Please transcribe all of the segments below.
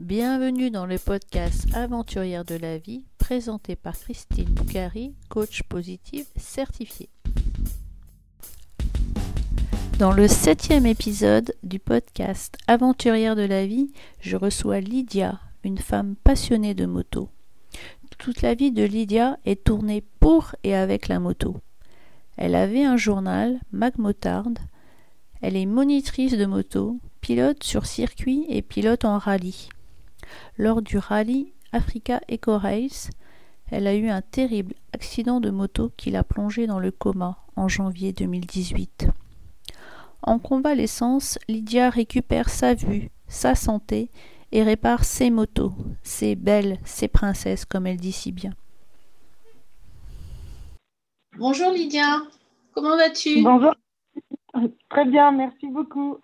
Bienvenue dans le podcast Aventurière de la vie, présenté par Christine Boucari, coach positive certifiée. Dans le 7e épisode du podcast Aventurière de la vie, je reçois Lydia, une femme passionnée de moto. Toute la vie de Lydia est tournée pour et avec la moto. Elle avait un journal, Mag Motard. Elle est monitrice de moto, pilote sur circuit et pilote en rallye. Lors du rallye Africa Eco Race, elle a eu un terrible accident de moto qui l'a plongée dans le coma en janvier 2018. En convalescence, Lydia récupère sa vue, sa santé et répare ses motos, ses belles, ses princesses comme elle dit si bien. Bonjour Lydia, comment vas-tu ? Bonjour, très bien, merci beaucoup.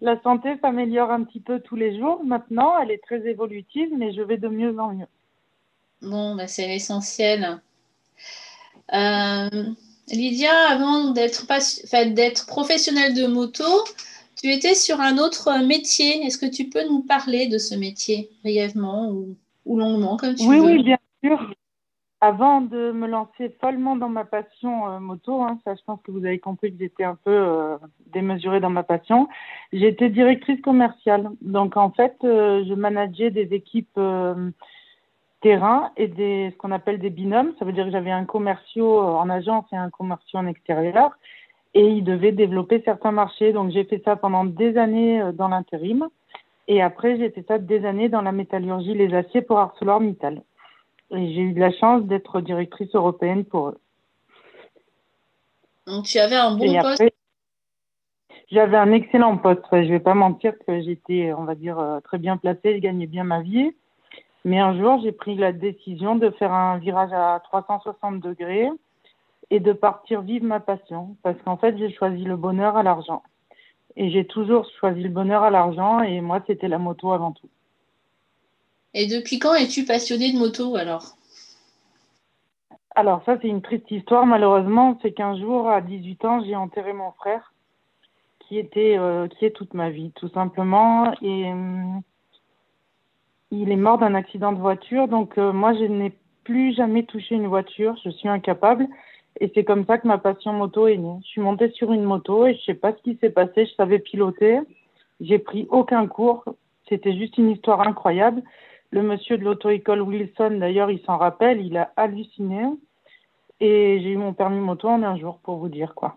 La santé s'améliore un petit peu tous les jours. Maintenant, elle est très évolutive, mais je vais de mieux en mieux. Bon, c'est l'essentiel. Lydia, avant d'être professionnelle de moto, tu étais sur un autre métier. Est-ce que tu peux nous parler de ce métier, brièvement ou longuement, comme tu veux ? Oui, bien sûr. Avant de me lancer follement dans ma passion moto, ça je pense que vous avez compris que j'étais un peu démesurée dans ma passion, j'étais directrice commerciale. Donc en fait, je manageais des équipes terrain et ce qu'on appelle des binômes. Ça veut dire que j'avais un commercial en agence et un commercial en extérieur et ils devaient développer certains marchés. Donc j'ai fait ça pendant des années dans l'intérim et après j'ai fait ça des années dans la métallurgie, les aciers pour ArcelorMittal. Et j'ai eu de la chance d'être directrice européenne pour eux. Donc, tu avais un bon poste. J'avais un excellent poste. Je ne vais pas mentir que j'étais, on va dire, très bien placée. Je gagnais bien ma vie. Mais un jour, j'ai pris la décision de faire un virage à 360 degrés et de partir vivre ma passion. Parce qu'en fait, j'ai choisi le bonheur à l'argent. Et j'ai toujours choisi le bonheur à l'argent. Et moi, c'était la moto avant tout. Et depuis quand es-tu passionnée de moto alors ? Alors ça, c'est une triste histoire malheureusement. C'est qu'un jour, à 18 ans, j'ai enterré mon frère qui est toute ma vie tout simplement. Et il est mort d'un accident de voiture. Donc moi, je n'ai plus jamais touché une voiture. Je suis incapable. Et c'est comme ça que ma passion moto est née. Je suis montée sur une moto et je ne sais pas ce qui s'est passé. Je savais piloter. J'ai pris aucun cours. C'était juste une histoire incroyable. Le monsieur de l'auto-école Wilson, d'ailleurs, il s'en rappelle, il a halluciné. Et j'ai eu mon permis moto en un jour, pour vous dire quoi.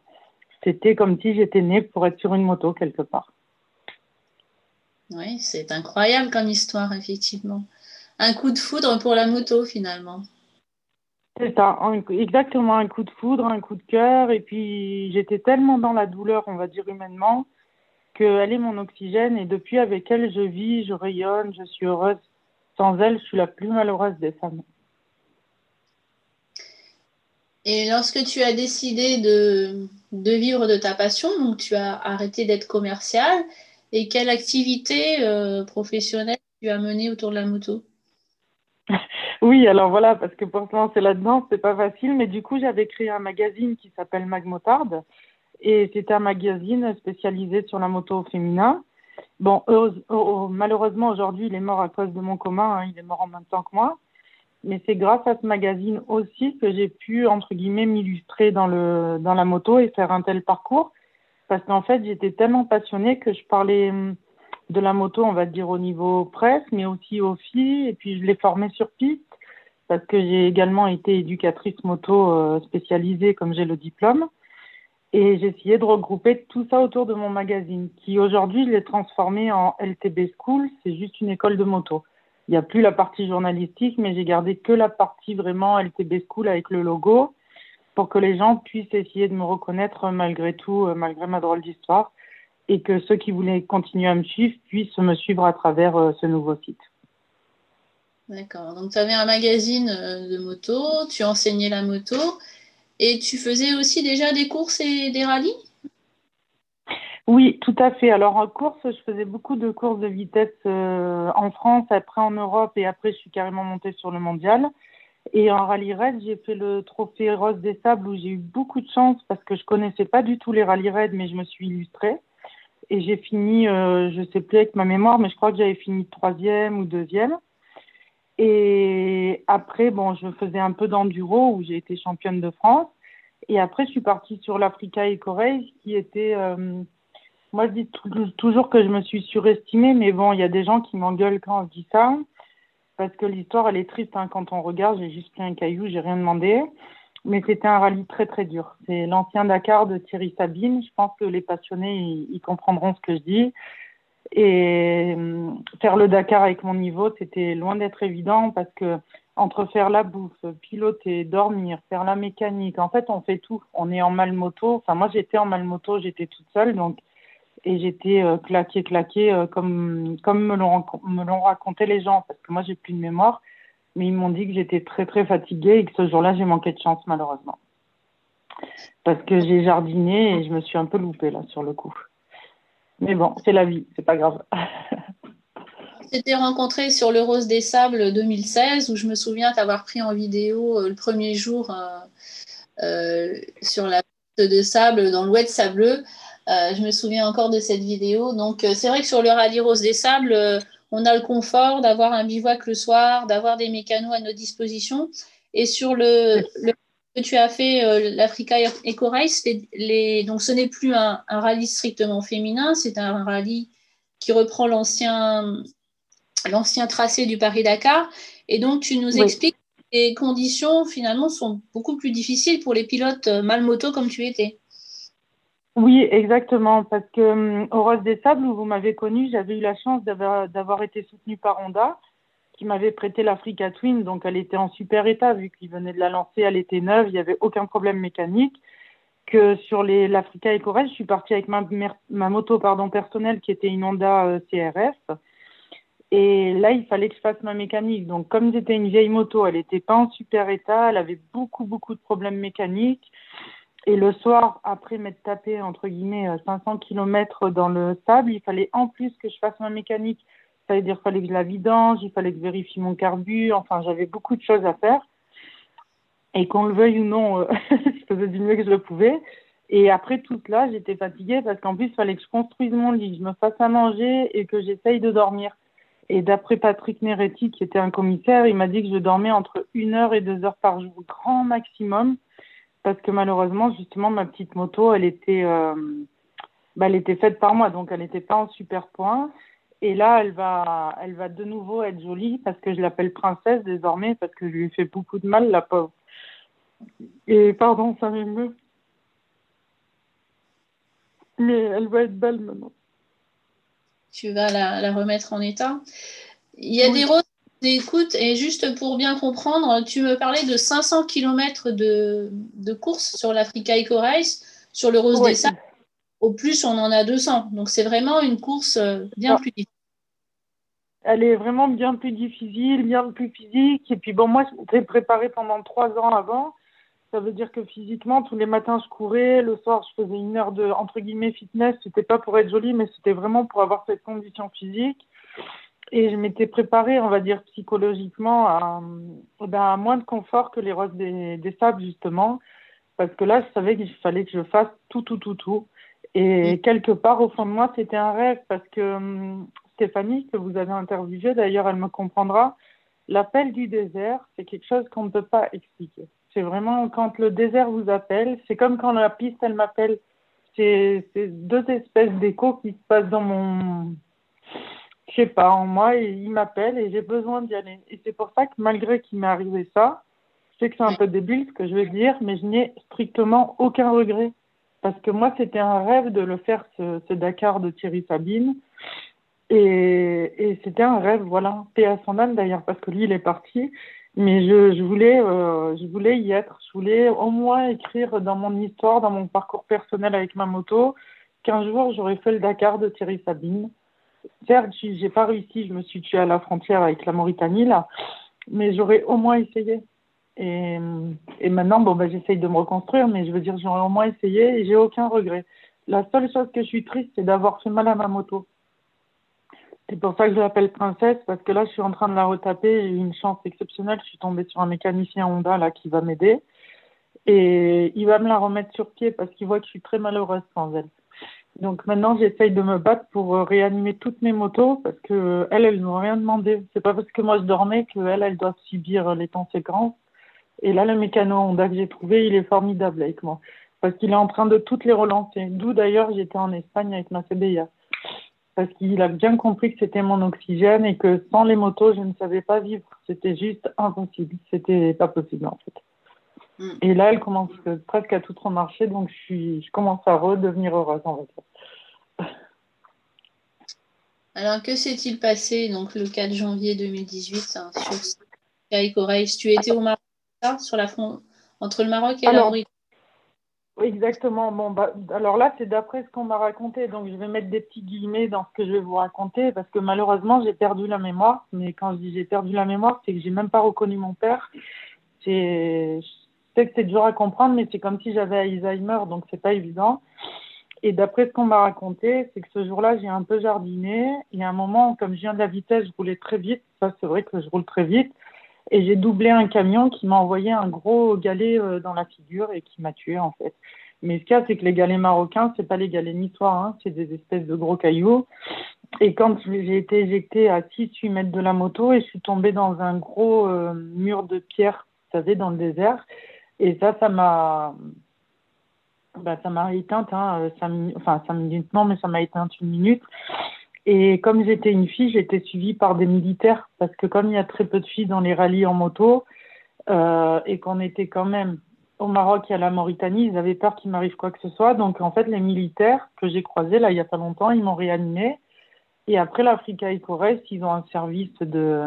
C'était comme si j'étais née pour être sur une moto, quelque part. Oui, c'est incroyable comme histoire, effectivement. Un coup de foudre pour la moto, finalement. C'est ça, exactement, un coup de foudre, un coup de cœur. Et puis, j'étais tellement dans la douleur, on va dire humainement, qu'elle est mon oxygène. Et depuis, avec elle, je vis, je rayonne, je suis heureuse. Sans elle, je suis la plus malheureuse des femmes. Et lorsque tu as décidé de vivre de ta passion, donc tu as arrêté d'être commerciale, et quelle activité professionnelle tu as menée autour de la moto ? Oui, alors voilà, parce que pour se lancer là-dedans, c'est pas facile, mais du coup, j'avais créé un magazine qui s'appelle Mag Motard, et c'était un magazine spécialisé sur la moto au féminin. Bon, malheureusement, aujourd'hui, il est mort à cause de mon coma. Il est mort en même temps que moi. Mais c'est grâce à ce magazine aussi que j'ai pu, entre guillemets, m'illustrer dans la moto et faire un tel parcours. Parce qu'en fait, j'étais tellement passionnée que je parlais de la moto, on va dire, au niveau presse, mais aussi aux filles. Et puis, je les formais sur piste parce que j'ai également été éducatrice moto spécialisée, comme j'ai le diplôme. Et j'ai essayé de regrouper tout ça autour de mon magazine, qui aujourd'hui, je l'ai transformé en LTB School. C'est juste une école de moto. Il n'y a plus la partie journalistique, mais j'ai gardé que la partie vraiment LTB School avec le logo pour que les gens puissent essayer de me reconnaître malgré tout, malgré ma drôle d'histoire, et que ceux qui voulaient continuer à me suivre puissent me suivre à travers ce nouveau site. D'accord. Donc, tu avais un magazine de moto, tu enseignais la moto. Et tu faisais aussi déjà des courses et des rallyes ? Oui, tout à fait. Alors en course, je faisais beaucoup de courses de vitesse en France, après en Europe et après je suis carrément montée sur le mondial. Et en rallye raid, j'ai fait le Trophée Rose des Sables où j'ai eu beaucoup de chance parce que je connaissais pas du tout les rallye raid mais je me suis illustrée. Et j'ai fini, je ne sais plus avec ma mémoire, mais je crois que j'avais fini 3e ou 2e. Et après, bon, je faisais un peu d'enduro où j'ai été championne de France. Et après, je suis partie sur l'Africa Eco Race qui était... moi, je dis toujours que je me suis surestimée, mais bon, il y a des gens qui m'engueulent quand je dis ça. Parce que l'histoire, elle est triste. Hein. Quand on regarde, j'ai juste pris un caillou, j'ai rien demandé. Mais c'était un rallye très, très dur. C'est l'ancien Dakar de Thierry Sabine. Je pense que les passionnés, ils comprendront ce que je dis. Et faire le Dakar avec mon niveau, c'était loin d'être évident parce que entre faire la bouffe, piloter, dormir, faire la mécanique, en fait, on fait tout. On est en mal moto. Enfin, moi, j'étais en mal moto, j'étais toute seule. Donc, et j'étais claquée, comme me l'ont raconté les gens. Parce que moi, j'ai plus de mémoire. Mais ils m'ont dit que j'étais très, très fatiguée et que ce jour-là, j'ai manqué de chance, malheureusement. Parce que j'ai jardiné et je me suis un peu loupée, là, sur le coup. Mais bon, c'est la vie, c'est pas grave. On s'était rencontrés sur le Rose des Sables 2016, où je me souviens t'avoir pris en vidéo le premier jour sur la piste de sable, dans l'ouest sableux. Je me souviens encore de cette vidéo. Donc, c'est vrai que sur le rallye Rose des Sables, on a le confort d'avoir un bivouac le soir, d'avoir des mécanos à nos dispositions. Et sur le que tu as fait, l'Africa Eco Race, donc ce n'est plus un rallye strictement féminin, c'est un rallye qui reprend l'ancien tracé du Paris-Dakar. Et donc, tu nous expliques que les conditions, finalement, sont beaucoup plus difficiles pour les pilotes mal moto comme tu étais. Oui, exactement, parce que au Rose des Sables, où vous m'avez connue, j'avais eu la chance d'avoir été soutenue par Honda, qui m'avait prêté l'Africa Twin, donc elle était en super état, vu qu'ils venaient de la lancer, elle était neuve, il n'y avait aucun problème mécanique. Que sur l'Africa Eco Race, je suis partie avec ma moto personnelle, qui était une Honda CRF, et là, il fallait que je fasse ma mécanique. Donc, comme c'était une vieille moto, elle n'était pas en super état, elle avait beaucoup, beaucoup de problèmes mécaniques. Et le soir, après m'être tapé, entre guillemets, 500 km dans le sable, il fallait en plus que je fasse ma mécanique. Ça veut dire qu'il fallait que je la vidange, il fallait que je vérifie mon carbu. Enfin, j'avais beaucoup de choses à faire. Et qu'on le veuille ou non, je faisais du mieux que je le pouvais. Et après tout cela, j'étais fatiguée parce qu'en plus, il fallait que je construise mon lit, que je me fasse à manger et que j'essaye de dormir. Et d'après Patrick Neretti, qui était un commissaire, il m'a dit que je dormais entre 1 heure et 2 heures par jour, grand maximum. Parce que malheureusement, justement, ma petite moto, elle était faite par moi, donc elle n'était pas en super point. Et là, elle va de nouveau être jolie, parce que je l'appelle princesse désormais, parce que je lui fais beaucoup de mal, la pauvre. Et pardon, ça m'émeut. Mais elle va être belle maintenant. Tu vas la remettre en état. Il y a des roses. Écoute, et juste pour bien comprendre, tu me parlais de 500 km de course sur l'Africa Eco Race, sur le Rose des Sables. Au plus, on en a 200. Donc, c'est vraiment une course bien plus difficile. Elle est vraiment bien plus difficile, bien plus physique. Et puis, bon, moi, je m'étais préparée pendant 3 ans avant. Ça veut dire que physiquement, tous les matins, je courais. Le soir, je faisais 1 heure de, entre guillemets, fitness. C'était pas pour être jolie, mais c'était vraiment pour avoir cette condition physique. Et je m'étais préparée, on va dire, psychologiquement à moins de confort que les Roses des Sables, justement. Parce que là, je savais qu'il fallait que je fasse tout. Et quelque part, au fond de moi, c'était un rêve. Parce que Stéphanie, que vous avez interviewée, d'ailleurs, elle me comprendra, l'appel du désert, c'est quelque chose qu'on ne peut pas expliquer. C'est vraiment quand le désert vous appelle, c'est comme quand la piste, elle m'appelle. C'est 2 espèces d'échos qui se passent dans mon... Je sais pas, en moi, il m'appelle et j'ai besoin d'y aller. Et c'est pour ça que malgré qu'il m'est arrivé ça, je sais que c'est un peu débile ce que je veux dire, mais je n'ai strictement aucun regret. Parce que moi, c'était un rêve de le faire, ce Dakar de Thierry Sabine. Et c'était un rêve, voilà. Paix à son âme d'ailleurs, parce que lui, il est parti. Mais je voulais y être. Je voulais au moins écrire dans mon histoire, dans mon parcours personnel avec ma moto, qu'un jour, j'aurais fait le Dakar de Thierry Sabine. Certes, j'ai pas réussi, je me suis tuée à la frontière avec la Mauritanie, là, mais j'aurais au moins essayé. Et maintenant, bon, j'essaye de me reconstruire, mais je veux dire, j'aurais au moins essayé et j'ai aucun regret. La seule chose que je suis triste, c'est d'avoir fait mal à ma moto. C'est pour ça que je l'appelle princesse, parce que là, je suis en train de la retaper. J'ai eu une chance exceptionnelle, je suis tombée sur un mécanicien Honda, là, qui va m'aider. Et il va me la remettre sur pied parce qu'il voit que je suis très malheureuse sans elle. Donc maintenant, j'essaye de me battre pour réanimer toutes mes motos parce que elles n'ont rien demandé. C'est pas parce que moi je dormais qu'elles doivent subir les conséquences. Et là, le mécano Honda que j'ai trouvé, il est formidable avec moi parce qu'il est en train de toutes les relancer. D'où d'ailleurs, j'étais en Espagne avec ma CBR parce qu'il a bien compris que c'était mon oxygène et que sans les motos, je ne savais pas vivre. C'était juste impossible. C'était pas possible en fait. Et là, elle commence presque à tout remarcher, donc je commence à redevenir heureuse en fait. Alors, que s'est-il passé donc, le 4 janvier 2018 hein, sur Africa Eco Race? Tu étais au Maroc, sur la front... entre le Maroc et la Mauritanie. Exactement. Bon, bah, alors là, c'est d'après ce qu'on m'a raconté, donc je vais mettre des petits guillemets dans ce que je vais vous raconter, parce que malheureusement, j'ai perdu la mémoire. Mais quand je dis j'ai perdu la mémoire, c'est que j'ai même pas reconnu mon père. Je sais que c'est dur à comprendre, mais c'est comme si j'avais Alzheimer, donc c'est pas évident. Et d'après ce qu'on m'a raconté, c'est que ce jour-là, j'ai un peu jardiné. Et à un moment, comme je viens de la vitesse, je roulais très vite. Ça, c'est vrai que je roule très vite. Et j'ai doublé un camion qui m'a envoyé un gros galet dans la figure et qui m'a tué, en fait. Mais ce qu'il y a, c'est que les galets marocains, c'est pas les galets niçois, hein, c'est des espèces de gros cailloux. Et quand j'ai été éjectée à 6-8 mètres de la moto, et je suis tombée dans un gros mur de pierre, vous savez, dans le désert. Et ça, ça m'a éteinte, hein, enfin 5 minutes, non, mais ça m'a éteinte 1 minute. Et comme j'étais une fille, j'étais suivie par des militaires, parce que comme il y a très peu de filles dans les rallyes en moto, et qu'on était quand même au Maroc et à la Mauritanie, ils avaient peur qu'il m'arrive quoi que ce soit. Donc en fait, les militaires que j'ai croisés là, il n'y a pas longtemps, ils m'ont réanimée. Et après l'Africa Eco Race, ils ont un service de...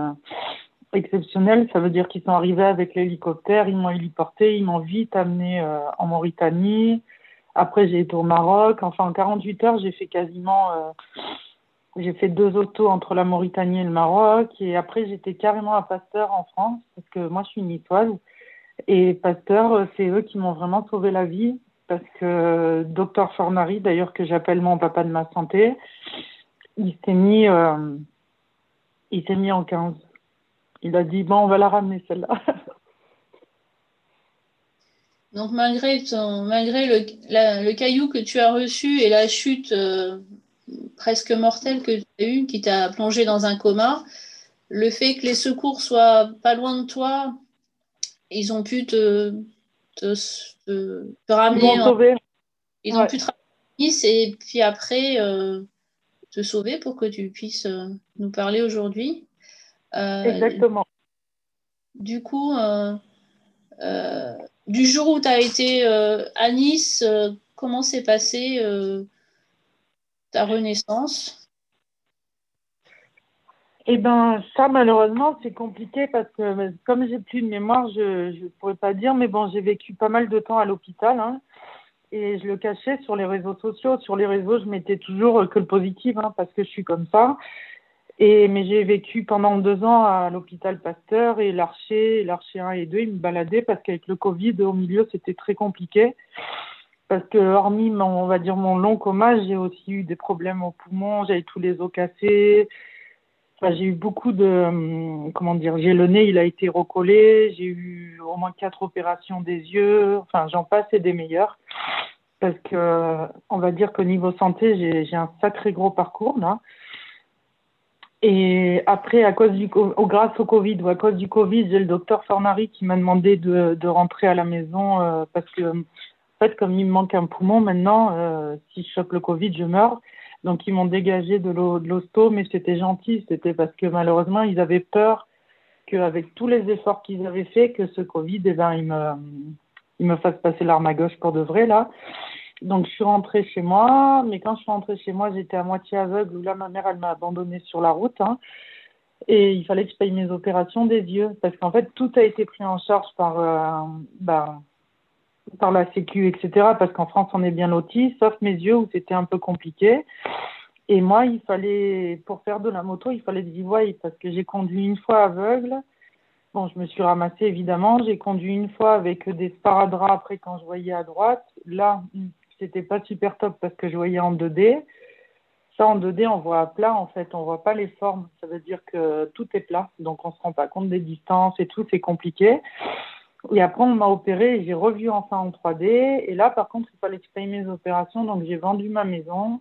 exceptionnel, ça veut dire qu'ils sont arrivés avec l'hélicoptère, ils m'ont héliporté, ils m'ont vite amené en Mauritanie. Après, j'ai été au Maroc. Enfin, en 48 heures, j'ai fait quasiment... j'ai fait 2 autos entre la Mauritanie et le Maroc. Et après, j'étais carrément à Pasteur en France, parce que moi, je suis niçoise. Et Pasteur, c'est eux qui m'ont vraiment sauvé la vie, parce que docteur Fornari, d'ailleurs, que j'appelle mon papa de ma santé, il s'est mis en 15. Il a dit, bon, on va la ramener, celle-là. Donc, malgré le caillou que tu as reçu et la chute presque mortelle que tu as eue, qui t'a plongé dans un coma, le fait que les secours soient pas loin de toi, ils ont pu te ramener. Ils ont pu te ramener et puis après te sauver pour que tu puisses nous parler aujourd'hui. Exactement. Du coup, du jour où tu as été à Nice, comment s'est passée ta renaissance? Eh bien, ça, malheureusement, c'est compliqué parce que comme j'ai plus de mémoire, je ne pourrais pas dire, mais bon, j'ai vécu pas mal de temps à l'hôpital, hein, et je le cachais sur les réseaux sociaux. Sur les réseaux, je mettais toujours que le positif, hein, parce que je suis comme ça. Mais j'ai vécu pendant 2 ans à l'hôpital Pasteur et l'archer 1 et 2, ils me baladaient parce qu'avec le Covid, au milieu, c'était très compliqué. Parce que, hormis, on va dire, mon long coma, j'ai aussi eu des problèmes aux poumons, j'avais tous les os cassés. Enfin, j'ai eu beaucoup de... Comment dire? J'ai le nez, il a été recollé. J'ai eu au moins 4 opérations des yeux. Enfin, j'en passe et des meilleurs. Parce que, on va dire qu'au niveau santé, j'ai un sacré gros parcours, là. Et après, grâce au Covid, ou à cause du Covid, j'ai le docteur Fornari qui m'a demandé de rentrer à la maison parce que, en fait, comme il me manque un poumon maintenant, si je chope le Covid, je meurs. Donc, ils m'ont dégagé de l'hosto, mais c'était gentil. C'était parce que, malheureusement, ils avaient peur qu'avec tous les efforts qu'ils avaient faits, que ce Covid, eh ben, il me fasse passer l'arme à gauche pour de vrai, là. Donc, je suis rentrée chez moi, mais quand je suis rentrée chez moi, j'étais à moitié aveugle, où là, ma mère, elle m'a abandonnée sur la route, hein, et il fallait que je paye mes opérations des yeux, parce qu'en fait, tout a été pris en charge par la Sécu, etc., parce qu'en France, on est bien lotis, sauf mes yeux, où c'était un peu compliqué, et moi, il fallait, pour faire de la moto, il fallait des e-way, parce que j'ai conduit une fois aveugle. Bon, je me suis ramassée, évidemment, j'ai conduit une fois avec des sparadraps, après, quand je voyais à droite, là... C'était pas super top parce que je voyais en 2D. Ça, en 2D, on voit à plat, en fait. On voit pas les formes. Ça veut dire que tout est plat. Donc, on se rend pas compte des distances et tout. C'est compliqué. Et après, on m'a opéré, j'ai revu enfin en 3D. Et là, par contre, il fallait que je paye mes opérations, donc j'ai vendu ma maison.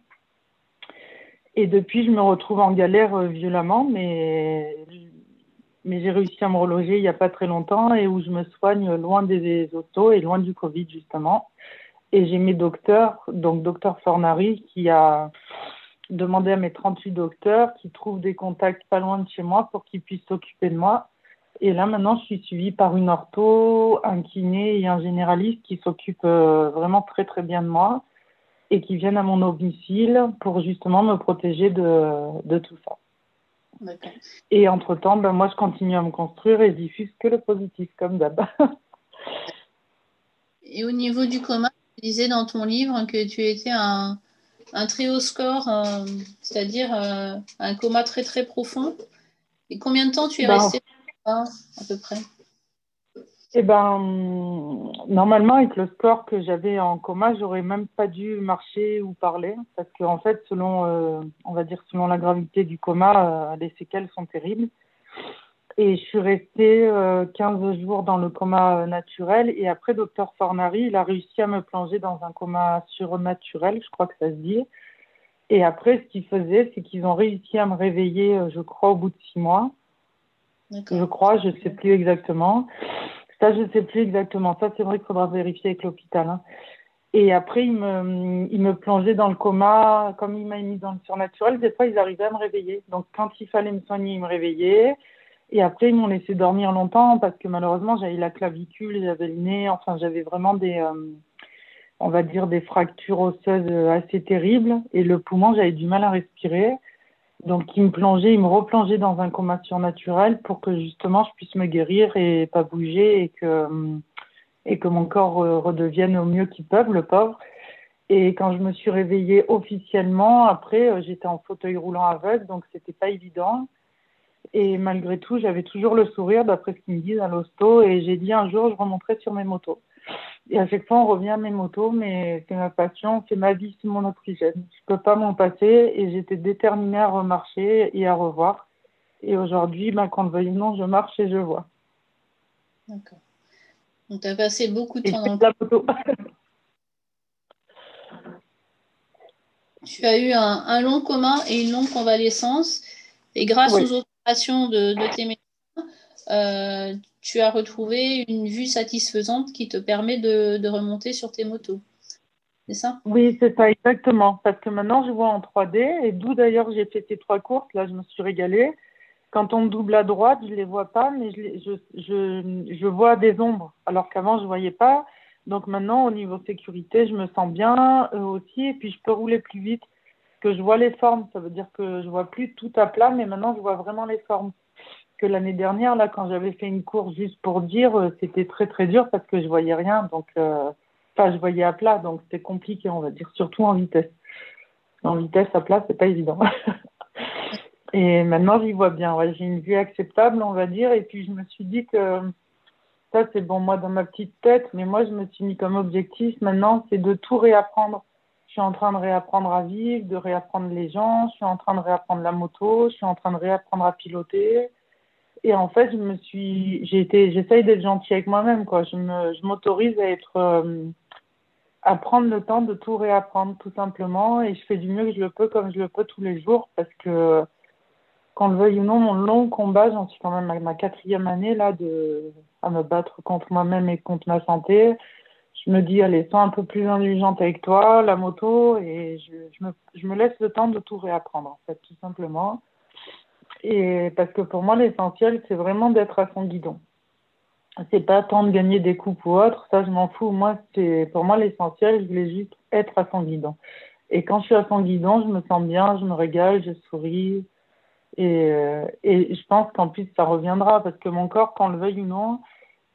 Et depuis, je me retrouve en galère violemment, mais j'ai réussi à me reloger il n'y a pas très longtemps et où je me soigne loin des autos et loin du Covid, justement. Et j'ai mes docteurs, donc docteur Fornari, qui a demandé à mes 38 docteurs qui trouvent des contacts pas loin de chez moi pour qu'ils puissent s'occuper de moi. Et là, maintenant, je suis suivie par une ortho, un kiné et un généraliste qui s'occupent vraiment très, très bien de moi et qui viennent à mon domicile pour justement me protéger de tout ça. D'accord. Et entre-temps, ben, moi, je continue à me construire et je diffuse que le positif, comme d'hab. Et au niveau du coma, tu disais dans ton livre que tu étais un très haut score, c'est-à-dire un coma très, très profond. Et combien de temps tu es restée à peu près? Eh ben, normalement, avec le score que j'avais en coma, j'aurais même pas dû marcher ou parler, parce qu'en fait, selon, on va dire, selon la gravité du coma, les séquelles sont terribles. Et je suis restée 15 jours dans le coma naturel. Et après, docteur Fornari, il a réussi à me plonger dans un coma surnaturel, je crois que ça se dit. Et après, ce qu'ils faisaient, c'est qu'ils ont réussi à me réveiller, je crois, au bout de 6 mois. D'accord. Je crois, je ne sais plus exactement. Ça, je ne sais plus exactement. Ça, c'est vrai qu'il faudra vérifier avec l'hôpital. Hein. Et après, il me plongeait dans le coma. Comme il m'a mis dans le surnaturel, des fois, ils arrivaient à me réveiller. Donc, quand il fallait me soigner, ils me réveillaient. Et après, ils m'ont laissé dormir longtemps parce que malheureusement, j'avais la clavicule, j'avais le nez. Enfin, j'avais vraiment des, on va dire, des fractures osseuses assez terribles. Et le poumon, j'avais du mal à respirer. Donc, il me replongeait dans un coma surnaturel pour que, justement, je puisse me guérir et pas bouger et que mon corps redevienne au mieux qu'il peut, le pauvre. Et quand je me suis réveillée officiellement, après, j'étais en fauteuil roulant aveugle, donc c'était pas évident. Et malgré tout, j'avais toujours le sourire, d'après ce qu'ils me disent à l'hosto, et j'ai dit un jour, je remonterai sur mes motos. Et à chaque fois, on revient à mes motos, mais c'est ma passion, c'est ma vie, c'est mon oxygène. Je ne peux pas m'en passer et j'étais déterminée à remarcher et à revoir. Et aujourd'hui, ben, qu'on le veuille ou non, je marche et je vois. D'accord. Donc, tu as passé beaucoup de temps dans la moto. Tu as eu un long coma et une longue convalescence. Et grâce aux opérations de tes médecins, tu as retrouvé une vue satisfaisante qui te permet de remonter sur tes motos. C'est ça? Oui, c'est ça, exactement. Parce que maintenant, je vois en 3D, et d'où d'ailleurs j'ai fait ces 3 courses. Là, je me suis régalée. Quand on double à droite, je ne les vois pas, mais je vois des ombres, alors qu'avant, je ne voyais pas. Donc maintenant, au niveau sécurité, je me sens bien aussi, et puis je peux rouler plus vite. Que je vois les formes, ça veut dire que je ne vois plus tout à plat, mais maintenant, je vois vraiment les formes. Que l'année dernière, là, quand j'avais fait une course juste pour dire, c'était très, très dur parce que je voyais rien. Donc, je voyais à plat, donc c'était compliqué, on va dire, surtout en vitesse. En vitesse, à plat, c'est pas évident. Et maintenant, j'y vois bien. Ouais, j'ai une vue acceptable, on va dire. Et puis, je me suis dit que ça, c'est bon, moi, dans ma petite tête. Mais moi, je me suis mis comme objectif, maintenant, c'est de tout réapprendre. Je suis en train de réapprendre à vivre, de réapprendre les gens. Je suis en train de réapprendre la moto. Je suis en train de réapprendre à piloter. Et en fait, j'essaye d'être gentille avec moi-même, quoi. Je m'autorise à prendre le temps de tout réapprendre, tout simplement. Et je fais du mieux que je le peux, comme je le peux tous les jours. Parce que, qu'on le veuille ou non, mon long combat, j'en suis quand même à ma 4e année, là, à me battre contre moi-même et contre ma santé. Je me dis, allez, sois un peu plus indulgente avec toi, la moto. Et je me laisse le temps de tout réapprendre, en fait, tout simplement. Et parce que pour moi, l'essentiel, c'est vraiment d'être à son guidon. C'est pas tant de gagner des coupes ou autre, ça, je m'en fous. Moi, pour moi, l'essentiel, je voulais juste être à son guidon. Et quand je suis à son guidon, je me sens bien, je me régale, je souris. Et je pense qu'en plus, ça reviendra parce que mon corps, qu'on le veuille ou non,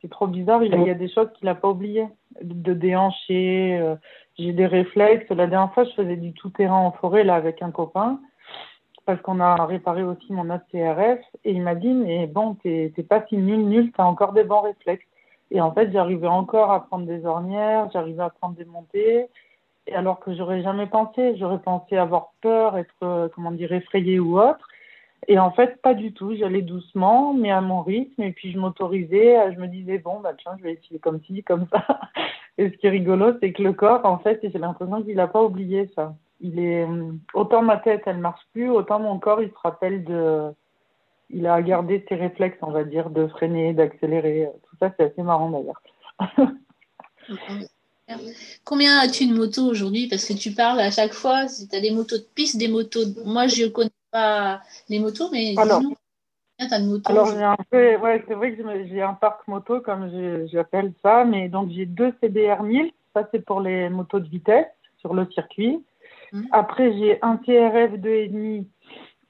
c'est trop bizarre. Il y a des choses qu'il n'a pas oubliées, de déhancher. J'ai des réflexes. La dernière fois, je faisais du tout-terrain en forêt là avec un copain, parce qu'on a réparé aussi mon autre CRF, et il m'a dit, mais bon, t'es pas si nul, t'as encore des bons réflexes. Et en fait, j'arrivais encore à prendre des ornières, j'arrivais à prendre des montées, et alors que j'aurais jamais pensé avoir peur, être, effrayée ou autre, Et en fait, pas du tout. J'allais doucement, mais à mon rythme. Et puis, je m'autorisais. Je me disais, bon, bah, tiens, je vais essayer comme ci, comme ça. Et ce qui est rigolo, c'est que le corps, en fait, j'ai l'impression qu'il n'a pas oublié ça. Il est... Autant ma tête, elle ne marche plus, autant mon corps, il se rappelle de... Il a gardé ses réflexes, on va dire, de freiner, d'accélérer. Tout ça, c'est assez marrant, d'ailleurs. Combien as-tu de motos aujourd'hui? Parce que tu parles à chaque fois. Tu as des motos de piste, des motos... Moi, je connais pas les motos, mais alors, dis-nous, combien tu as de motos? Alors, j'ai un peu... Ouais, c'est vrai que j'ai un parc moto, comme j'appelle ça. Mais donc, j'ai deux CBR 1000. Ça, c'est pour les motos de vitesse sur le circuit. Après, j'ai un CRF 2,5,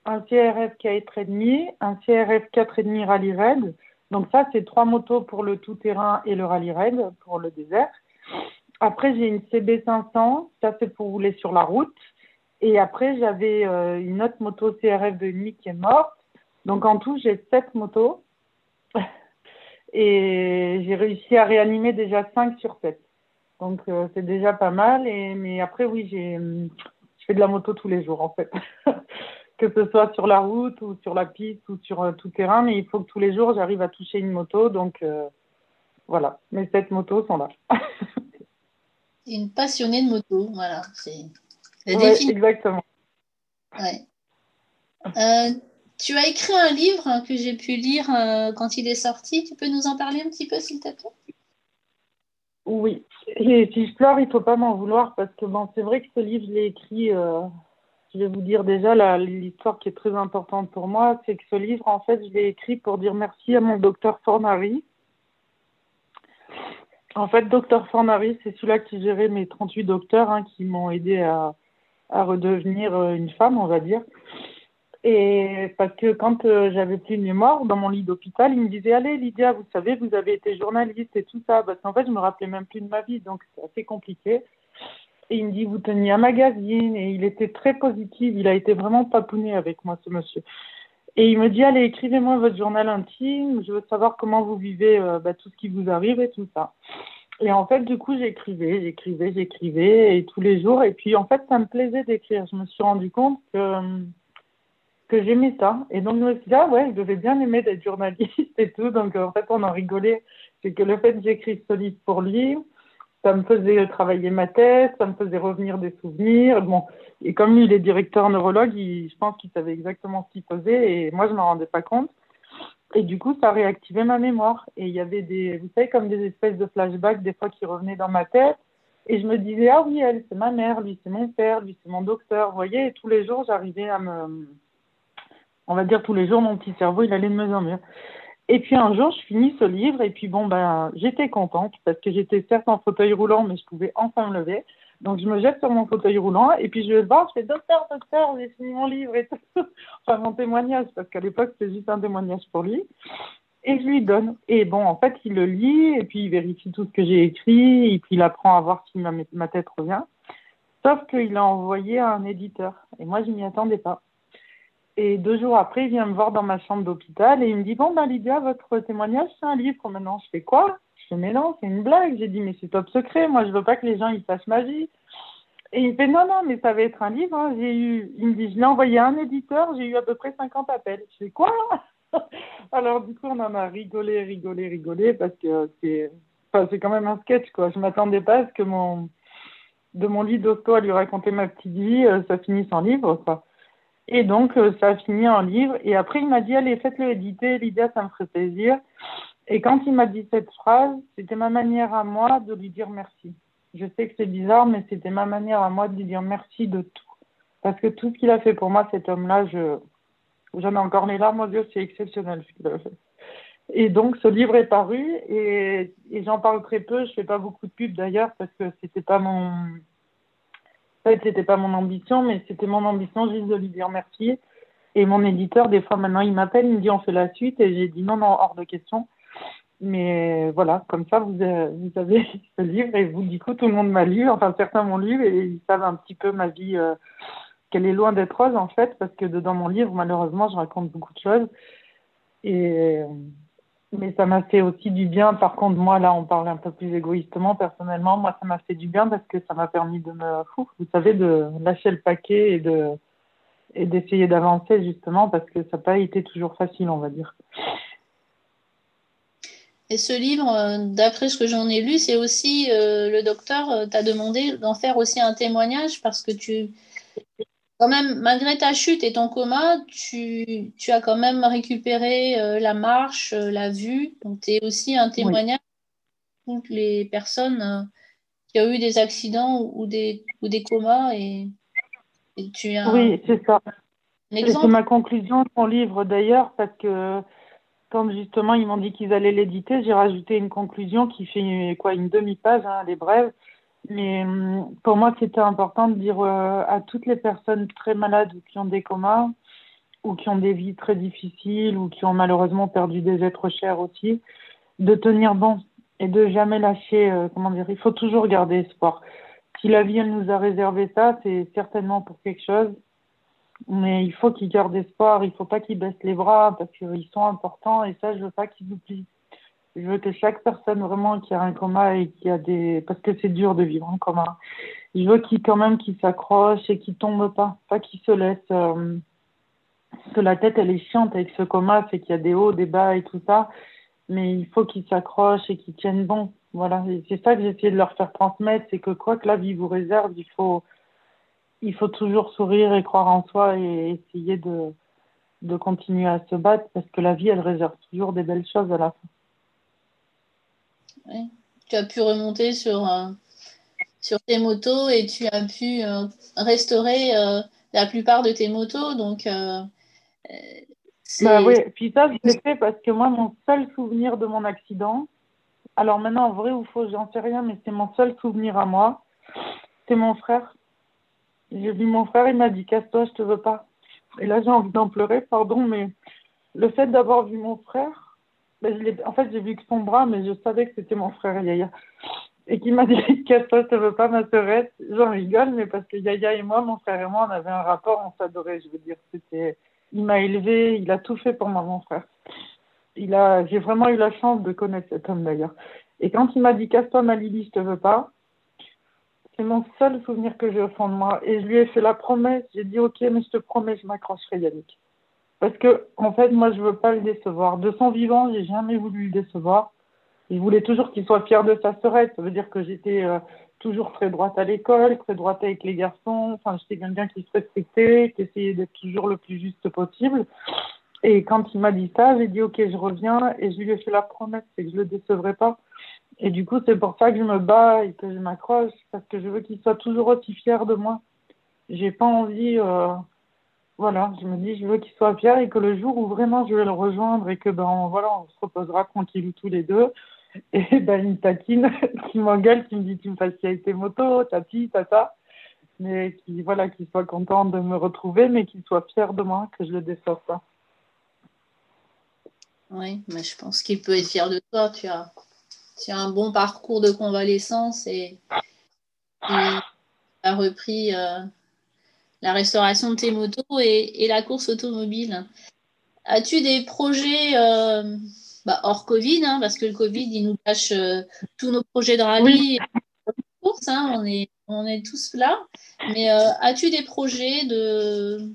un CRF 4,5, un CRF 4,5 Rallye Raid. Donc ça, c'est trois motos pour le tout-terrain et le Rallye Raid pour le désert. Après, j'ai une CB 500, ça c'est pour rouler sur la route. Et après, j'avais une autre moto CRF 2,5 qui est morte. Donc en tout, j'ai 7 motos. Et j'ai réussi à réanimer déjà 5 sur 7. Donc c'est déjà pas mal. Mais après, oui, je fais de la moto tous les jours en fait. Que ce soit sur la route ou sur la piste ou sur tout terrain. Mais il faut que tous les jours, j'arrive à toucher une moto. Donc voilà, mes 7 motos sont là. Une passionnée de moto, voilà. C'est la définition. Exactement. Ouais. Tu as écrit un livre que j'ai pu lire quand il est sorti. Tu peux nous en parler un petit peu, s'il te plaît? Oui. Et si je pleure, il ne faut pas m'en vouloir parce que bon, c'est vrai que ce livre, je l'ai écrit. Je vais vous dire déjà l'histoire qui est très importante pour moi, c'est que ce livre, en fait, je l'ai écrit pour dire merci à mon docteur Fornari. En fait, docteur Fornari, c'est celui-là qui gérait mes 38 docteurs qui m'ont aidé à redevenir une femme, on va dire. Et parce que quand j'avais plus de mémoire, dans mon lit d'hôpital, il me disait « Allez, Lydia, vous savez, vous avez été journaliste et tout ça. » Parce qu'en fait, je me rappelais même plus de ma vie, donc c'est assez compliqué. Et il me dit « Vous teniez un magazine. » Et il était très positif. Il a été vraiment papouné avec moi, ce monsieur. Et il me dit « Allez, écrivez-moi votre journal intime, je veux savoir comment vous vivez tout ce qui vous arrive et tout ça. » Et en fait, du coup, j'écrivais, et tous les jours. Et puis, en fait, ça me plaisait d'écrire. Je me suis rendu compte que j'aimais ça. Et donc, je me suis dit « Ah ouais, je devais bien aimer d'être journaliste et tout. » Donc, en fait, on en rigolait. C'est que le fait que j'écrive ce livre pour lui, ça me faisait travailler ma tête, ça me faisait revenir des souvenirs. Bon. Et comme lui, il est directeur neurologue, je pense qu'il savait exactement ce qu'il faisait et moi, je ne m'en rendais pas compte. Et du coup, ça réactivait ma mémoire. Et il y avait vous savez, comme des espèces de flashbacks, des fois, qui revenaient dans ma tête. Et je me disais, ah oui, elle, c'est ma mère, lui, c'est mon père, lui, c'est mon docteur. Vous voyez, et tous les jours, j'arrivais on va dire tous les jours, mon petit cerveau, il allait de mieux en mieux. Et puis un jour, je finis ce livre. Et puis bon, j'étais contente parce que j'étais certes en fauteuil roulant, mais je pouvais enfin me lever. Donc, je me jette sur mon fauteuil roulant et puis je vais le voir, je fais « Docteur, j'ai fini mon livre et tout. » Enfin, mon témoignage, parce qu'à l'époque, c'était juste un témoignage pour lui. Et je lui donne. Et bon, en fait, il le lit et puis il vérifie tout ce que j'ai écrit et puis il apprend à voir si ma tête revient. Sauf qu'il l'a envoyé à un éditeur. Et moi, je ne m'y attendais pas. Et 2 jours après, il vient me voir dans ma chambre d'hôpital et il me dit « Bon, Lydia, votre témoignage, c'est un livre maintenant. » Je fais quoi ? Je dis, mais non, c'est une blague. J'ai dit, mais c'est top secret. Moi, je veux pas que les gens, ils sachent ma vie. Et il me fait, non, mais ça va être un livre. Hein. Il me dit, je l'ai envoyé à un éditeur. J'ai eu à peu près 50 appels. Je dis, quoi? Alors, du coup, on en a rigolé, parce que c'est quand même un sketch, quoi. Je m'attendais pas à ce que de mon lit d'hosto à lui raconter ma petite vie, ça finisse en livre, quoi. Et donc, ça a fini en livre. Et après, il m'a dit, allez, faites-le éditer. Lydia, ça me ferait plaisir. Et quand il m'a dit cette phrase, c'était ma manière à moi de lui dire merci. Je sais que c'est bizarre, mais c'était ma manière à moi de lui dire merci de tout. Parce que tout ce qu'il a fait pour moi, cet homme-là, j'en ai encore les larmes aux yeux, c'est exceptionnel ce qu'il a fait. Et donc, ce livre est paru et j'en parle très peu. Je ne fais pas beaucoup de pub d'ailleurs parce que c'était pas mon ambition, mais c'était mon ambition juste de lui dire merci. Et mon éditeur, des fois maintenant, il m'appelle, il me dit on fait la suite et j'ai dit non, hors de question. Mais voilà, comme ça, vous avez ce livre et vous, du coup, tout le monde m'a lu. Enfin, certains m'ont lu et ils savent un petit peu ma vie, qu'elle est loin d'être rose, en fait, parce que dans mon livre, malheureusement, je raconte beaucoup de choses. Mais ça m'a fait aussi du bien. Par contre, moi, là, on parle un peu plus égoïstement. Personnellement, moi, ça m'a fait du bien parce que ça m'a permis de me... Vous savez, de lâcher le paquet et d'essayer d'avancer justement parce que ça n'a pas été toujours facile, on va dire. Et ce livre, d'après ce que j'en ai lu, c'est aussi le docteur t'a demandé d'en faire aussi un témoignage parce que tu, quand même, malgré ta chute et ton coma, tu as quand même récupéré la marche, la vue. Donc, tu es aussi un témoignage pour toutes les personnes qui ont eu des accidents ou des comas. Et tu as oui, c'est ça. C'est ma conclusion de mon livre d'ailleurs parce que quand justement ils m'ont dit qu'ils allaient l'éditer, j'ai rajouté une conclusion qui fait quoi, une demi-page, hein, elle est brève. Mais pour moi, c'était important de dire à toutes les personnes très malades ou qui ont des comas ou qui ont des vies très difficiles ou qui ont malheureusement perdu des êtres chers aussi, de tenir bon et de jamais lâcher, comment dire, il faut toujours garder espoir. Si la vie, elle nous a réservé ça, c'est certainement pour quelque chose. Mais il faut qu'ils gardent espoir, il ne faut pas qu'ils baissent les bras parce qu'ils sont importants et ça, je ne veux pas qu'ils oublient. Je veux que chaque personne vraiment qui a un coma et qui a des... Parce que c'est dur de vivre en coma. Je veux qu'ils s'accrochent et qu'ils ne tombent pas. Pas qu'ils se laissent... Parce que la tête, elle est chiante avec ce coma, c'est qu'il y a des hauts, des bas et tout ça. Mais il faut qu'ils s'accrochent et qu'ils tiennent bon. Voilà, c'est ça que j'ai essayé de leur faire transmettre. C'est que quoi que la vie vous réserve, il faut toujours sourire et croire en soi et essayer de continuer à se battre parce que la vie, elle réserve toujours des belles choses à la fin. Oui. Tu as pu remonter sur tes motos et tu as pu restaurer la plupart de tes motos. Donc, oui, puis ça, je l'ai fait parce que moi, mon seul souvenir de mon accident, alors maintenant, vrai ou faux, j'en sais rien, mais c'est mon seul souvenir à moi, c'est mon frère. J'ai vu mon frère, il m'a dit « Casse-toi, je te veux pas ». Et là, j'ai envie d'en pleurer, pardon, mais le fait d'avoir vu mon frère, en fait, j'ai vu que son bras, mais je savais que c'était mon frère Yaya. Et qui m'a dit « Casse-toi, je te veux pas, ma sœurette ». J'en rigole, mais parce que Yaya et moi, mon frère et moi, on avait un rapport, on s'adorait, je veux dire. Il m'a élevé, il a tout fait pour moi, mon frère. J'ai vraiment eu la chance de connaître cet homme, d'ailleurs. Et quand il m'a dit « Casse-toi, ma Lily, je te veux pas », c'est mon seul souvenir que j'ai au fond de moi. Et je lui ai fait la promesse, j'ai dit « Ok, mais je te promets, je m'accrocherai, Yannick ». Parce que, en fait, moi, je ne veux pas le décevoir. De son vivant, je n'ai jamais voulu le décevoir. Je voulais toujours qu'il soit fier de sa sœurette. Ça veut dire que j'étais toujours très droite à l'école, très droite avec les garçons. Enfin, j'étais quelqu'un qui se respectait, qui essayait d'être toujours le plus juste possible. Et quand il m'a dit ça, j'ai dit « Ok, je reviens » et je lui ai fait la promesse, c'est que je ne le décevrai pas. Et du coup, c'est pour ça que je me bats et que je m'accroche, parce que je veux qu'il soit toujours aussi fier de moi. J'ai pas envie... Voilà, je me dis, je veux qu'il soit fier et que le jour où vraiment je vais le rejoindre et que, ben voilà, on se reposera tranquille tous les deux, et ben il me taquine, qui m'engueule, qui me dit, tu me fasses avec tes motos, ta fille, tata, mais qui, voilà, qu'il soit content de me retrouver, mais qu'il soit fier de moi, que je le déçoive pas. Oui, mais je pense qu'il peut être fier de toi, tu as un bon parcours de convalescence et tu as repris... la restauration de tes motos et la course automobile. As-tu des projets hors Covid, hein, parce que le Covid, il nous cache tous nos projets de rallye et de course, hein, on est tous là. Mais as-tu des projets de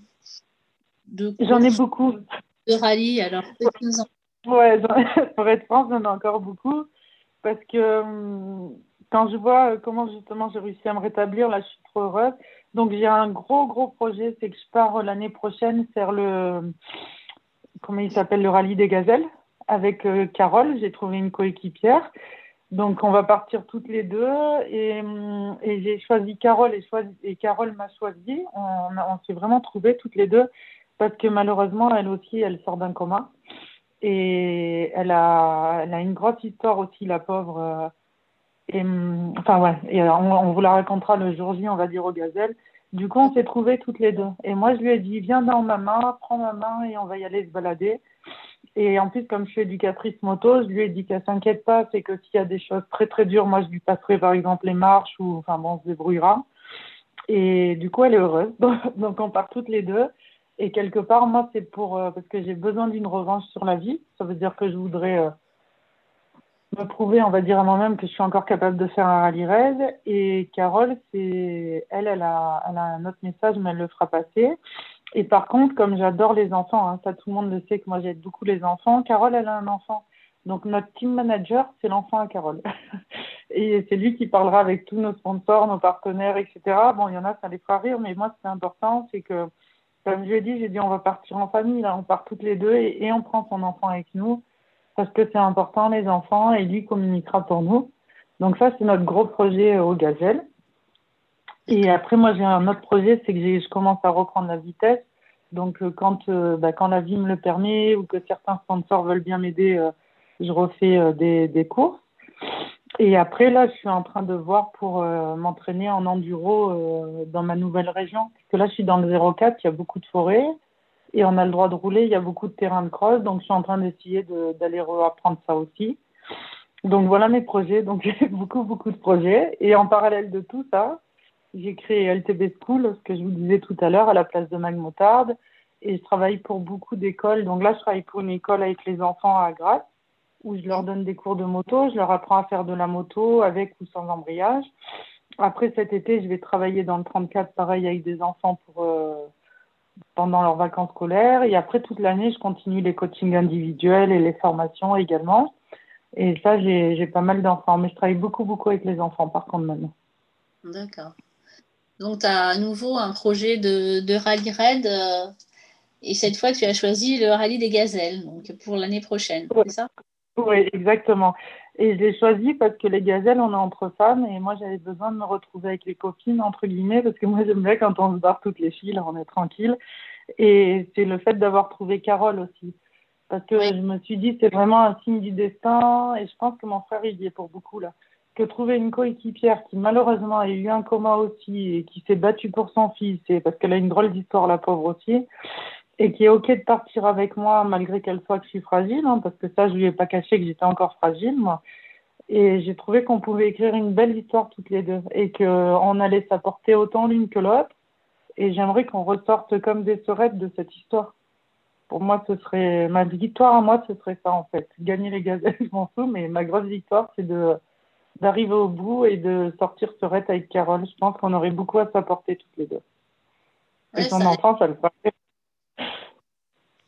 course? J'en ai beaucoup. De rallye, alors peut-être nous en... Ouais, pour être franche, j'en ai encore beaucoup. Parce que quand je vois comment justement j'ai réussi à me rétablir, là je suis trop heureuse. Donc, j'ai un gros projet, c'est que je pars l'année prochaine faire le Rallye des Gazelles avec Carole. J'ai trouvé une coéquipière. Donc, on va partir toutes les deux. Et j'ai choisi Carole et Carole m'a choisi. On s'est vraiment trouvés toutes les deux parce que malheureusement, elle aussi, elle sort d'un coma. Et elle a une grosse histoire aussi, la pauvre... on vous la racontera le jour J, on va dire, aux Gazelles. Du coup, on s'est trouvés toutes les deux. Et moi, je lui ai dit, viens dans ma main, prends ma main et on va y aller se balader. Et en plus, comme je suis éducatrice moto, je lui ai dit qu'elle ne s'inquiète pas, c'est que s'il y a des choses très, très dures, moi, je lui passerai, par exemple, les marches ou, on se débrouillera. Et du coup, elle est heureuse. Donc, on part toutes les deux. Et quelque part, moi, c'est parce que j'ai besoin d'une revanche sur la vie. Ça veut dire que je voudrais... me prouver, on va dire à moi-même, que je suis encore capable de faire un rallye raid. Et Carole, elle a un autre message, mais elle le fera passer. Et par contre, comme j'adore les enfants, hein, ça tout le monde le sait que moi j'aide beaucoup les enfants. Carole, elle a un enfant. Donc notre team manager, c'est l'enfant à Carole. Et c'est lui qui parlera avec tous nos sponsors, nos partenaires, etc. Bon, il y en a, ça les fera rire, mais moi, c'est important, c'est que, comme je l'ai dit, on va partir en famille, là, on part toutes les deux et on prend son enfant avec nous parce que c'est important, les enfants, et lui communiquera pour nous. Donc ça, c'est notre gros projet aux Gazelles. Et après, moi, j'ai un autre projet, c'est que je commence à reprendre la vitesse. Donc quand la vie me le permet ou que certains sponsors veulent bien m'aider, je refais des courses. Et après, là, je suis en train de voir pour m'entraîner en enduro dans ma nouvelle région. Parce que là, je suis dans le 04, il y a beaucoup de forêts et on a le droit de rouler, il y a beaucoup de terrains de cross. Donc, je suis en train d'essayer d'aller apprendre ça aussi. Donc, voilà mes projets. Donc, j'ai beaucoup, beaucoup de projets. Et en parallèle de tout ça, j'ai créé LTB School, ce que je vous disais tout à l'heure, à la place de Mag Motard. Et je travaille pour beaucoup d'écoles. Donc là, je travaille pour une école avec les enfants à Grasse, où je leur donne des cours de moto, je leur apprends à faire de la moto avec ou sans embrayage. Après, cet été, je vais travailler dans le 34, pareil, avec des enfants pendant leurs vacances scolaires. Et après, toute l'année, je continue les coachings individuels et les formations également. Et ça, j'ai pas mal d'enfants. Mais je travaille beaucoup, beaucoup avec les enfants, par contre, maintenant. D'accord. Donc, tu as à nouveau un projet de rallye raid. Et cette fois, tu as choisi le rallye des Gazelles, donc pour l'année prochaine, ouais. C'est ça ? Oui, exactement. Et je l'ai choisi parce que les Gazelles, on est entre femmes et moi, j'avais besoin de me retrouver avec les copines, entre guillemets, parce que moi, j'aime bien quand on se barre toutes les filles, là, on est tranquille. Et c'est le fait d'avoir trouvé Carole aussi. Parce que oui, je me suis dit, c'est vraiment un signe du destin et je pense que mon frère, il y est pour beaucoup, là. Que trouver une coéquipière qui, malheureusement, a eu un coma aussi et qui s'est battue pour son fils, parce qu'elle a une drôle d'histoire, la pauvre aussi, et qui est OK de partir avec moi malgré qu'elle soit que je suis fragile, hein, parce que ça, je lui ai pas caché que j'étais encore fragile, moi. Et j'ai trouvé qu'on pouvait écrire une belle histoire toutes les deux et qu'on allait s'apporter autant l'une que l'autre. Et j'aimerais qu'on ressorte comme des sœurs de cette histoire. Pour moi, ce serait... Ma victoire à moi, ce serait ça, en fait. Gagner les Gazelles, je m'en fous, mais ma grosse victoire, c'est d'arriver au bout et de sortir sœurs avec Carole. Je pense qu'on aurait beaucoup à s'apporter toutes les deux. Et son enfant, ça le ferait.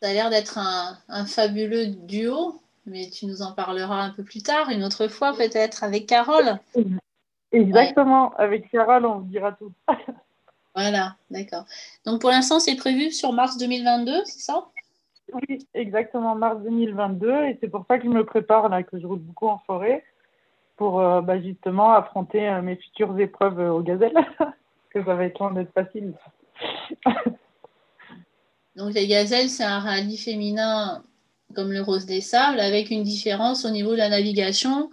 Ça a l'air d'être un fabuleux duo, mais tu nous en parleras un peu plus tard, une autre fois peut-être, avec Carole. Exactement, ouais. Avec Carole, on vous dira tout. Voilà, d'accord. Donc pour l'instant, c'est prévu sur mars 2022, c'est ça ? Oui, exactement, mars 2022, et c'est pour ça que je me prépare, là, que je roule beaucoup en forêt, pour justement affronter mes futures épreuves aux Gazelles, parce que ça va être loin d'être facile. Donc, les Gazelles, c'est un rallye féminin comme le Rose des Sables, avec une différence au niveau de la navigation.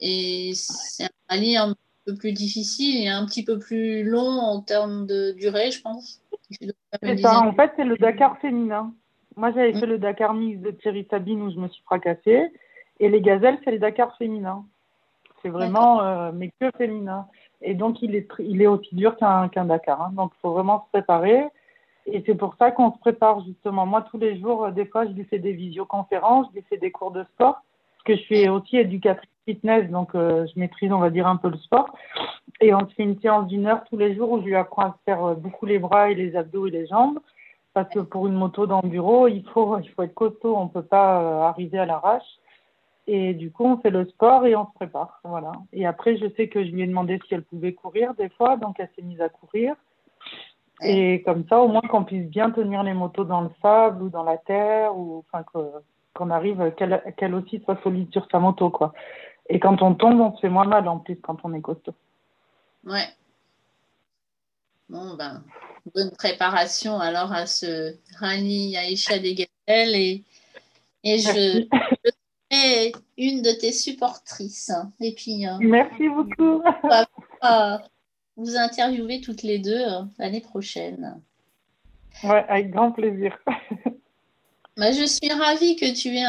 Et c'est un rallye un peu plus difficile et un petit peu plus long en termes de durée, je pense. C'est ça, en fait, c'est le Dakar féminin. Moi, j'avais fait le Dakar mix de Thierry Sabine où je me suis fracassée. Et les Gazelles, c'est le Dakar féminin. C'est vraiment, mais que féminin. Et donc, il est aussi dur qu'un Dakar. Hein. Donc, il faut vraiment se préparer. Et c'est pour ça qu'on se prépare, justement. Moi, tous les jours, des fois, je lui fais des visioconférences, je lui fais des cours de sport, parce que je suis aussi éducatrice fitness, donc je maîtrise, on va dire, un peu le sport. Et on se fait une séance d'1 heure tous les jours où je lui apprends à se faire beaucoup les bras et les abdos et les jambes, parce que pour une moto d'enduro, il faut être costaud, on ne peut pas arriver à l'arrache. Et du coup, on fait le sport et on se prépare, voilà. Et après, je sais que je lui ai demandé si elle pouvait courir des fois, donc elle s'est mise à courir. Et comme ça, au moins qu'on puisse bien tenir les motos dans le sable ou dans la terre, ou enfin qu'on arrive, qu'elle aussi soit solide sur sa moto, quoi. Et quand on tombe, on se fait moins mal en plus quand on est costaud. Ouais. Bon, ben, bonne préparation alors à ce rallye Aïcha des Gazelles et je serai une de tes supportrices. Et puis, merci beaucoup. Vous interviewez toutes les deux l'année prochaine. Ouais, avec grand plaisir. Je suis ravie que tu aies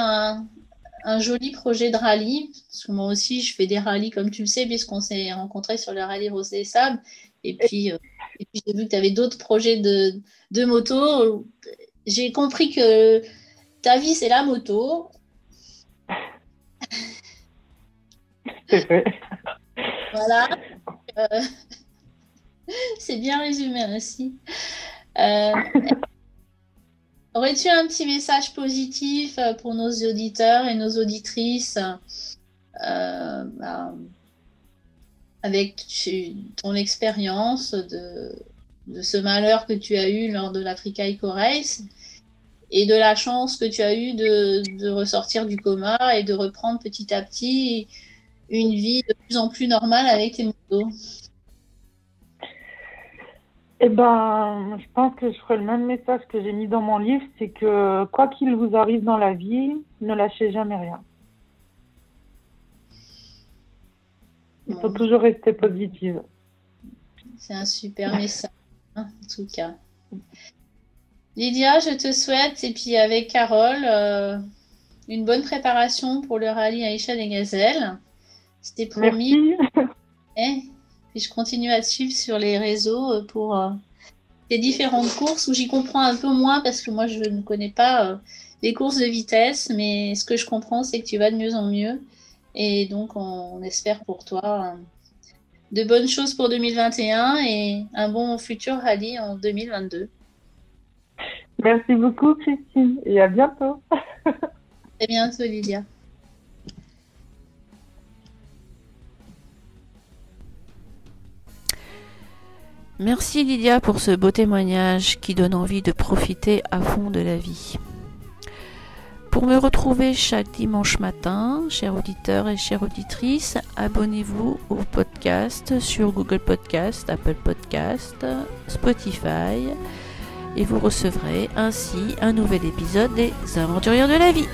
un joli projet de rallye, parce que moi aussi, je fais des rallyes, comme tu le sais, puisqu'on s'est rencontrés sur le rallye Rose des Sables. Et puis j'ai vu que tu avais d'autres projets de moto. J'ai compris que ta vie, c'est la moto. C'est vrai. Voilà. C'est bien résumé ainsi. Aurais-tu un petit message positif pour nos auditeurs et nos auditrices avec ton expérience de ce malheur que tu as eu lors de l'Africa Eco Race et de la chance que tu as eue de ressortir du coma et de reprendre petit à petit une vie de plus en plus normale avec tes motos? Eh ben, je pense que je ferai le même message que j'ai mis dans mon livre, c'est que quoi qu'il vous arrive dans la vie, ne lâchez jamais rien. Il faut toujours rester positive. C'est un super message, hein, en tout cas. Lydia, je te souhaite, et puis avec Carole, une bonne préparation pour le rallye Aïcha des Gazelles. C'était promis. Merci. Et je continue à te suivre sur les réseaux pour les différentes courses où j'y comprends un peu moins parce que moi, je ne connais pas les courses de vitesse, mais ce que je comprends, c'est que tu vas de mieux en mieux. Et donc, on espère pour toi de bonnes choses pour 2021 et un bon futur rallye en 2022. Merci beaucoup, Christine, et à bientôt. À bientôt, Lydia. Merci, Lydia, pour ce beau témoignage qui donne envie de profiter à fond de la vie. Pour me retrouver chaque dimanche matin, chers auditeurs et chères auditrices, abonnez-vous au podcast sur Google Podcast, Apple Podcast, Spotify, et vous recevrez ainsi un nouvel épisode des Aventurières de la vie.